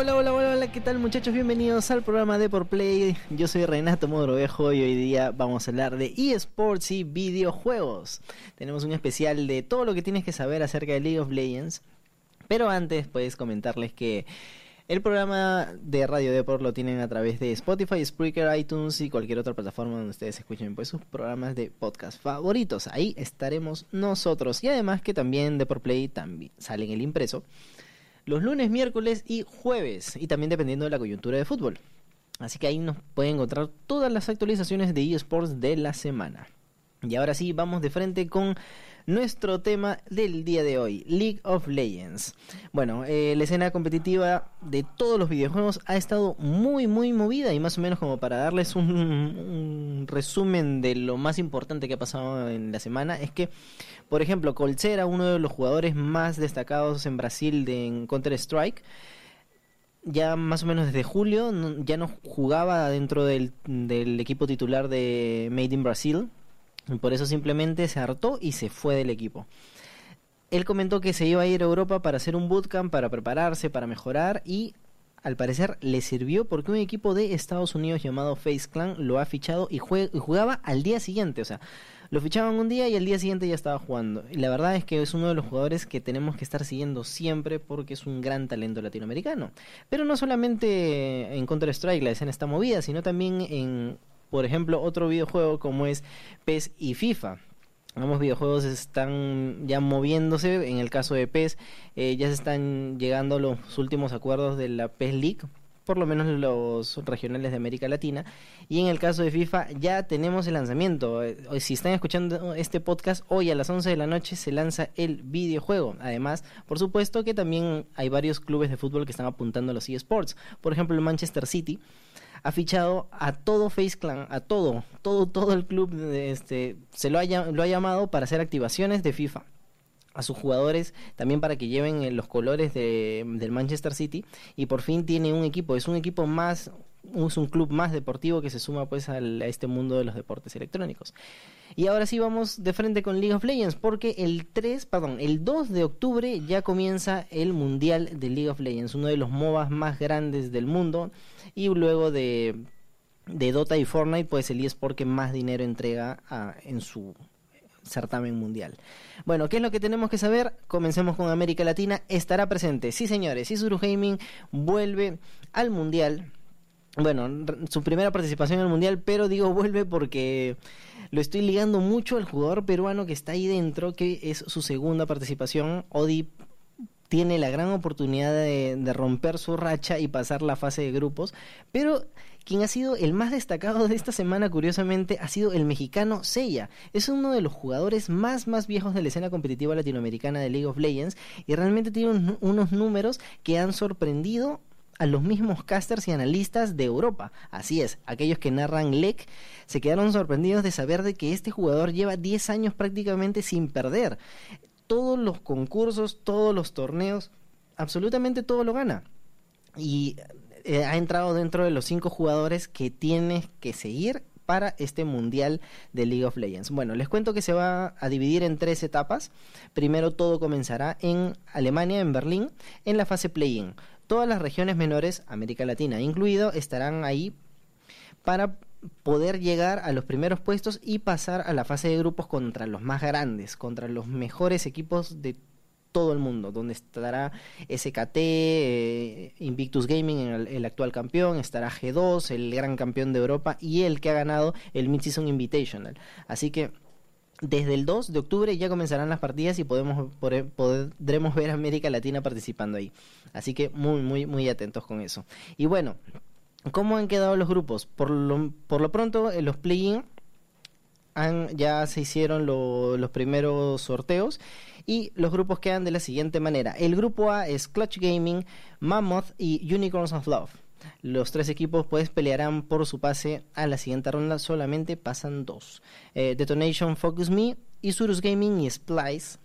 Hola, ¿qué tal muchachos? Bienvenidos al programa Depor Play. Yo soy Renato Mogrovejo y hoy día vamos a hablar de eSports y videojuegos. Tenemos un especial de todo lo que tienes que saber acerca de League of Legends. Pero antes, puedes comentarles que el programa de Radio Depor lo tienen a través de Spotify, Spreaker, iTunes y cualquier otra plataforma donde ustedes escuchen pues sus programas de podcast favoritos. Ahí estaremos nosotros. Y además que también Depor Play también sale en el impreso los lunes, miércoles y jueves, y también dependiendo de la coyuntura de fútbol. Así que ahí nos pueden encontrar todas las actualizaciones de eSports de la semana. Y ahora sí, vamos de frente con nuestro tema del día de hoy, League of Legends. Bueno, la escena competitiva de todos los videojuegos ha estado muy movida, y más o menos como para darles un resumen de lo más importante que ha pasado en la semana, es que, por ejemplo, Coltzer, uno de los jugadores más destacados en Brasil en Counter-Strike, ya más o menos desde julio ya no jugaba dentro del equipo titular de Made in Brazil. Por eso simplemente se hartó y se fue del equipo. Él comentó que se iba a ir a Europa para hacer un bootcamp, para prepararse, para mejorar, y al parecer le sirvió porque un equipo de Estados Unidos llamado Face Clan lo ha fichado y jugaba al día siguiente. O sea, lo fichaban un día y al día siguiente ya estaba jugando. Y la verdad es que es uno de los jugadores que tenemos que estar siguiendo siempre porque es un gran talento latinoamericano. Pero no solamente en Counter-Strike la escena está movida, sino también en, por ejemplo, otro videojuego como es PES y FIFA. Ambos videojuegos están ya moviéndose. En el caso de PES, ya se están llegando los últimos acuerdos de la PES League, por lo menos los regionales de América Latina. Y en el caso de FIFA ya tenemos el lanzamiento. Si están escuchando este podcast, hoy a las 11 de la noche se lanza el videojuego. Además, por supuesto que también hay varios clubes de fútbol que están apuntando a los eSports. Por ejemplo, el Manchester City ha fichado a todo Face Clan, a todo el club, lo ha llamado para hacer activaciones de FIFA, a sus jugadores también para que lleven los colores del Manchester City, y por fin tiene un equipo. Es un equipo más, es un club más deportivo que se suma pues a este mundo de los deportes electrónicos. Y ahora sí vamos de frente con League of Legends, porque el 2 de octubre ya comienza el Mundial de League of Legends, uno de los MOBAs más grandes del mundo, y luego de Dota y Fortnite, pues el eSport que más dinero entrega en su certamen mundial. Bueno, ¿qué es lo que tenemos que saber? Comencemos con América Latina. Estará presente, sí señores, Zuru Heiming vuelve al Mundial. Bueno, su primera participación en el Mundial, pero digo vuelve porque lo estoy ligando mucho al jugador peruano que está ahí dentro, que es su segunda participación. Odi tiene la gran oportunidad de romper su racha y pasar la fase de grupos, pero quien ha sido el más destacado de esta semana, curiosamente, ha sido el mexicano Seiya. Es uno de los jugadores más viejos de la escena competitiva latinoamericana de League of Legends, y realmente tiene unos números que han sorprendido a los mismos casters y analistas de Europa. Así es, aquellos que narran LEC se quedaron sorprendidos de saber de que este jugador lleva 10 años prácticamente sin perder. Todos los concursos, todos los torneos, absolutamente todo lo gana. Y ha entrado dentro de los 5 jugadores que tienes que seguir para este Mundial de League of Legends. Bueno, les cuento que se va a dividir en 3 etapas. Primero, todo comenzará en Alemania, en Berlín, en la fase play-in. Todas las regiones menores, América Latina incluido, estarán ahí para poder llegar a los primeros puestos y pasar a la fase de grupos contra los más grandes, contra los mejores equipos de todo el mundo, donde estará SKT, Invictus Gaming, el actual campeón, estará G2, el gran campeón de Europa, y el que ha ganado el Mid-Season Invitational. Así que desde el 2 de octubre ya comenzarán las partidas y podremos ver a América Latina participando ahí. Así que muy atentos con eso. Y bueno, ¿cómo han quedado los grupos? Por lo pronto, los play-in ya se hicieron los primeros sorteos, y los grupos quedan de la siguiente manera. El grupo A es Clutch Gaming, Mammoth y Unicorns of Love. Los 3 equipos pues pelearán por su pase a la siguiente ronda. Solamente pasan 2. Detonation, Focus Me, Isurus Gaming y Splice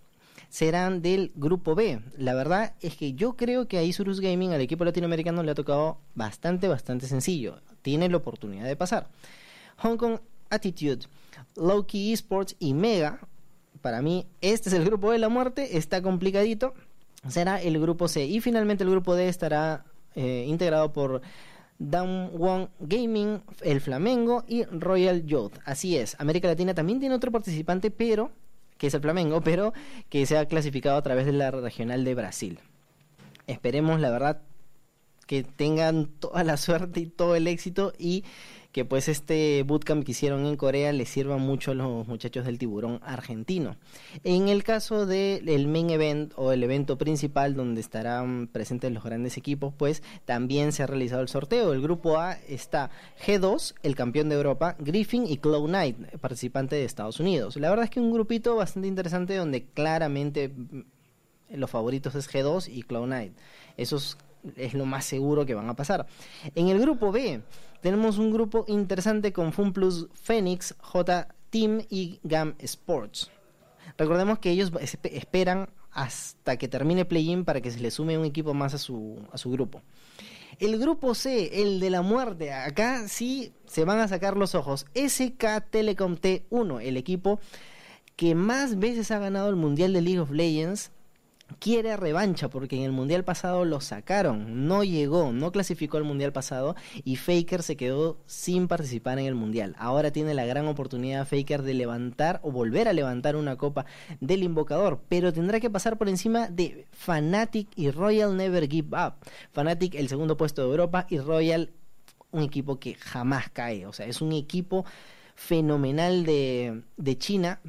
serán del grupo B. La verdad es que yo creo que a Isurus Gaming, al equipo latinoamericano, le ha tocado bastante sencillo. Tiene la oportunidad de pasar. Hong Kong Attitude, Low-Key Esports y Mega. Para mí este es el grupo de la muerte. Está complicadito. Será el grupo C. Y finalmente el grupo D estará integrado por Damwon Gaming, el Flamengo y Royal Youth. Así es, América Latina también tiene otro participante, pero que es el Flamengo, pero que se ha clasificado a través de la regional de Brasil. Esperemos, la verdad, que tengan toda la suerte y todo el éxito, y que pues este bootcamp que hicieron en Corea les sirva mucho a los muchachos del tiburón argentino. En el caso del main event o el evento principal donde estarán presentes los grandes equipos, pues también se ha realizado el sorteo. El grupo A está G2, el campeón de Europa, Griffin y Cloud9, participante de Estados Unidos. La verdad es que un grupito bastante interesante donde claramente los favoritos es G2 y Cloud9. Esos es lo más seguro que van a pasar. En el grupo B tenemos un grupo interesante con FunPlus Phoenix, J Team y Gam Sports. Recordemos que ellos esperan hasta que termine play-in para que se le sume un equipo más a su grupo. El grupo C, el de la muerte, acá sí se van a sacar los ojos. SK Telecom T1, el equipo que más veces ha ganado el mundial de League of Legends, quiere revancha porque en el mundial pasado lo sacaron, no llegó, no clasificó al mundial pasado y Faker se quedó sin participar en el mundial. Ahora tiene la gran oportunidad Faker de levantar o volver a levantar una copa del invocador, pero tendrá que pasar por encima de Fnatic y Royal Never Give Up. Fnatic, el segundo puesto de Europa, y Royal, un equipo que jamás cae, o sea, es un equipo fenomenal de China,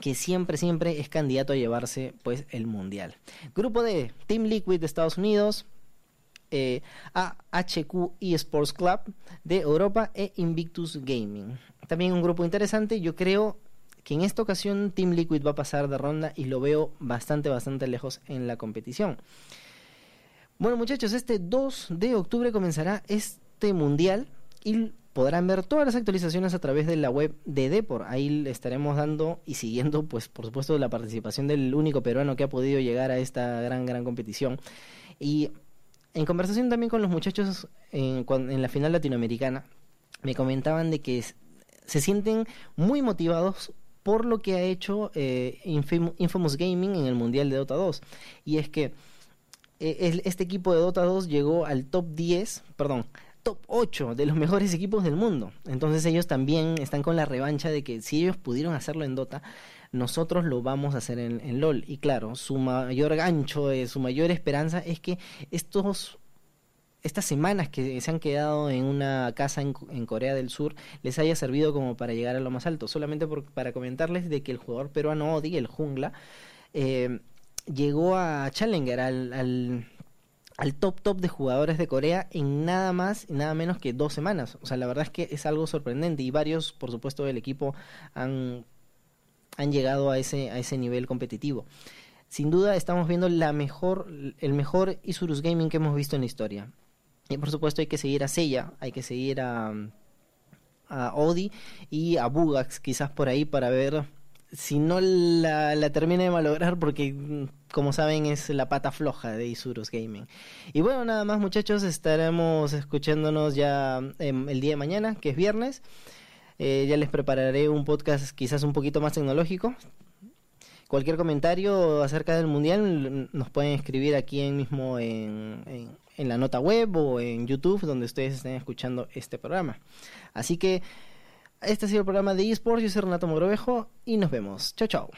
que siempre es candidato a llevarse pues el mundial. Grupo D, Team Liquid de Estados Unidos, AHQ eSports Club de Europa e Invictus Gaming. También un grupo interesante. Yo creo que en esta ocasión Team Liquid va a pasar de ronda y lo veo bastante lejos en la competición. Bueno, muchachos, este 2 de octubre comenzará este mundial y podrán ver todas las actualizaciones a través de la web de Depor. Ahí le estaremos dando y siguiendo, pues por supuesto, la participación del único peruano que ha podido llegar a esta gran competición. Y en conversación también con los muchachos en la final latinoamericana, me comentaban de que se sienten muy motivados por lo que ha hecho Infamous Gaming en el Mundial de Dota 2. Y es que este equipo de Dota 2 llegó al top 8 de los mejores equipos del mundo. Entonces ellos también están con la revancha de que si ellos pudieron hacerlo en Dota, nosotros lo vamos a hacer en LoL. Y claro, su mayor gancho, su mayor esperanza es que estas semanas que se han quedado en una casa en Corea del Sur les haya servido como para llegar a lo más alto. Solamente para comentarles de que el jugador peruano Odi, el jungla, llegó a Challenger, al top de jugadores de Corea en nada más y nada menos que 2 semanas. O sea, la verdad es que es algo sorprendente y varios, por supuesto, del equipo han llegado a ese nivel competitivo. Sin duda estamos viendo el mejor Isurus Gaming que hemos visto en la historia. Y por supuesto hay que seguir a Seiya, hay que seguir a Odi y a Bugax quizás por ahí para ver si no la termina de malograr, porque como saben es la pata floja de Isurus Gaming. Y bueno, nada más, muchachos, estaremos escuchándonos ya el día de mañana, que es viernes. Ya les prepararé un podcast quizás un poquito más tecnológico. Cualquier comentario acerca del mundial nos pueden escribir aquí mismo en la nota web o en YouTube, donde ustedes estén escuchando este programa. Así que este ha sido el programa de eSports. Yo soy Renato Mogrovejo y nos vemos. Chao.